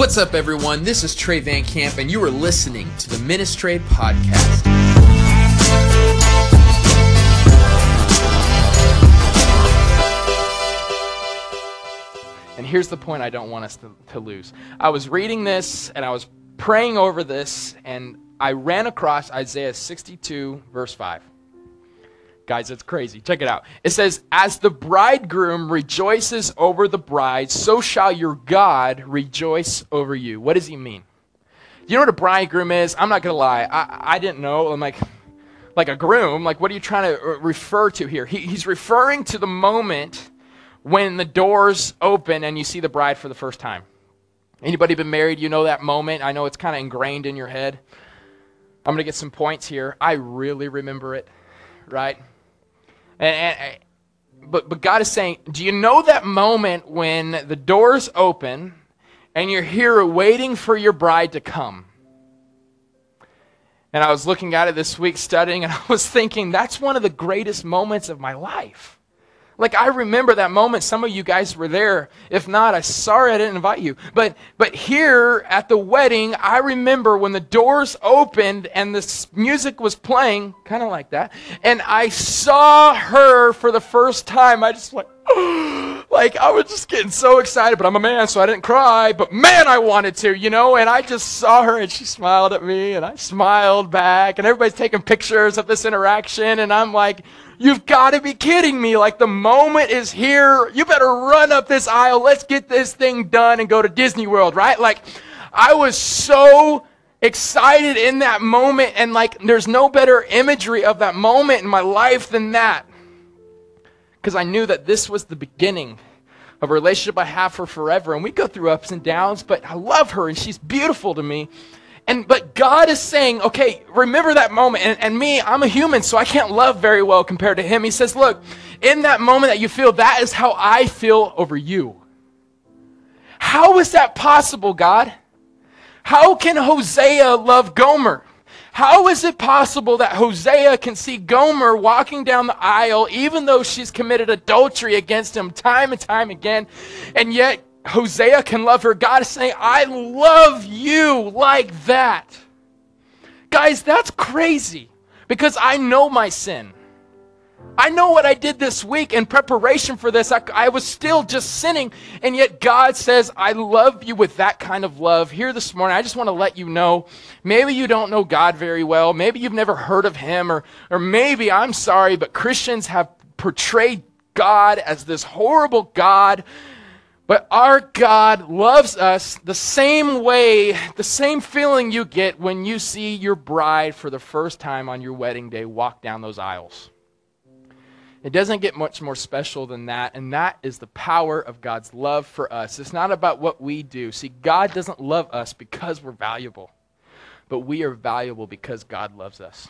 What's up, everyone? This is Trey Van Camp, and you are listening to the Ministry Podcast. And here's the point I don't want us to lose. I was reading this, and I was praying over this, and I ran across Isaiah 62, verse 5. Guys, it's crazy. Check it out. It says, "As the bridegroom rejoices over the bride, so shall your God rejoice over you." What does he mean? You know what a bridegroom is? I'm not going to lie. I didn't know. I'm like a groom. Like, what are you trying to refer to here? He's referring to the moment when the doors open and you see the bride for the first time. Anybody been married? You know that moment. I know it's kind of ingrained in your head. I'm going to get some points here. I really remember it, right? But God is saying, do you know that moment when the doors open and you're here waiting for your bride to come? And I was looking at it this week studying, and I was thinking, that's one of the greatest moments of my life. Like, I remember that moment. Some of you guys were there. If not, I'm sorry I didn't invite you. But here at the wedding, I remember when the doors opened and this music was playing, kind of like that, and I saw her for the first time. I just went, like, I was just getting so excited, but I'm a man, so I didn't cry, but man, I wanted to, you know, and I just saw her, and she smiled at me, and I smiled back, and everybody's taking pictures of this interaction, and I'm like, you've got to be kidding me. Like, the moment is here. You better run up this aisle. Let's get this thing done and go to Disney World, right? Like, I was so excited in that moment, and like, there's no better imagery of that moment in my life than that, because I knew that this was the beginning of a relationship I have for forever, and we go through ups and downs, but I love her, and she's beautiful to me. But God is saying, okay, remember that moment. And me, I'm a human, so I can't love very well compared to him. He says, look, in that moment that you feel, that is how I feel over you. How is that possible, God? How can Hosea love Gomer? How is it possible that Hosea can see Gomer walking down the aisle, even though she's committed adultery against him time and time again, and yet Hosea can love her? God is saying, I love you like that. Guys, that's crazy, because I know my sin. I know what I did this week in preparation for this. I was still just sinning, and yet God says, I love you with that kind of love. Here this morning, I just want to let you know, maybe you don't know God very well. Maybe you've never heard of him, or maybe, I'm sorry, but Christians have portrayed God as this horrible God. But our God loves us the same way, the same feeling you get when you see your bride for the first time on your wedding day walk down those aisles. It doesn't get much more special than that, and that is the power of God's love for us. It's not about what we do. See, God doesn't love us because we're valuable, but we are valuable because God loves us.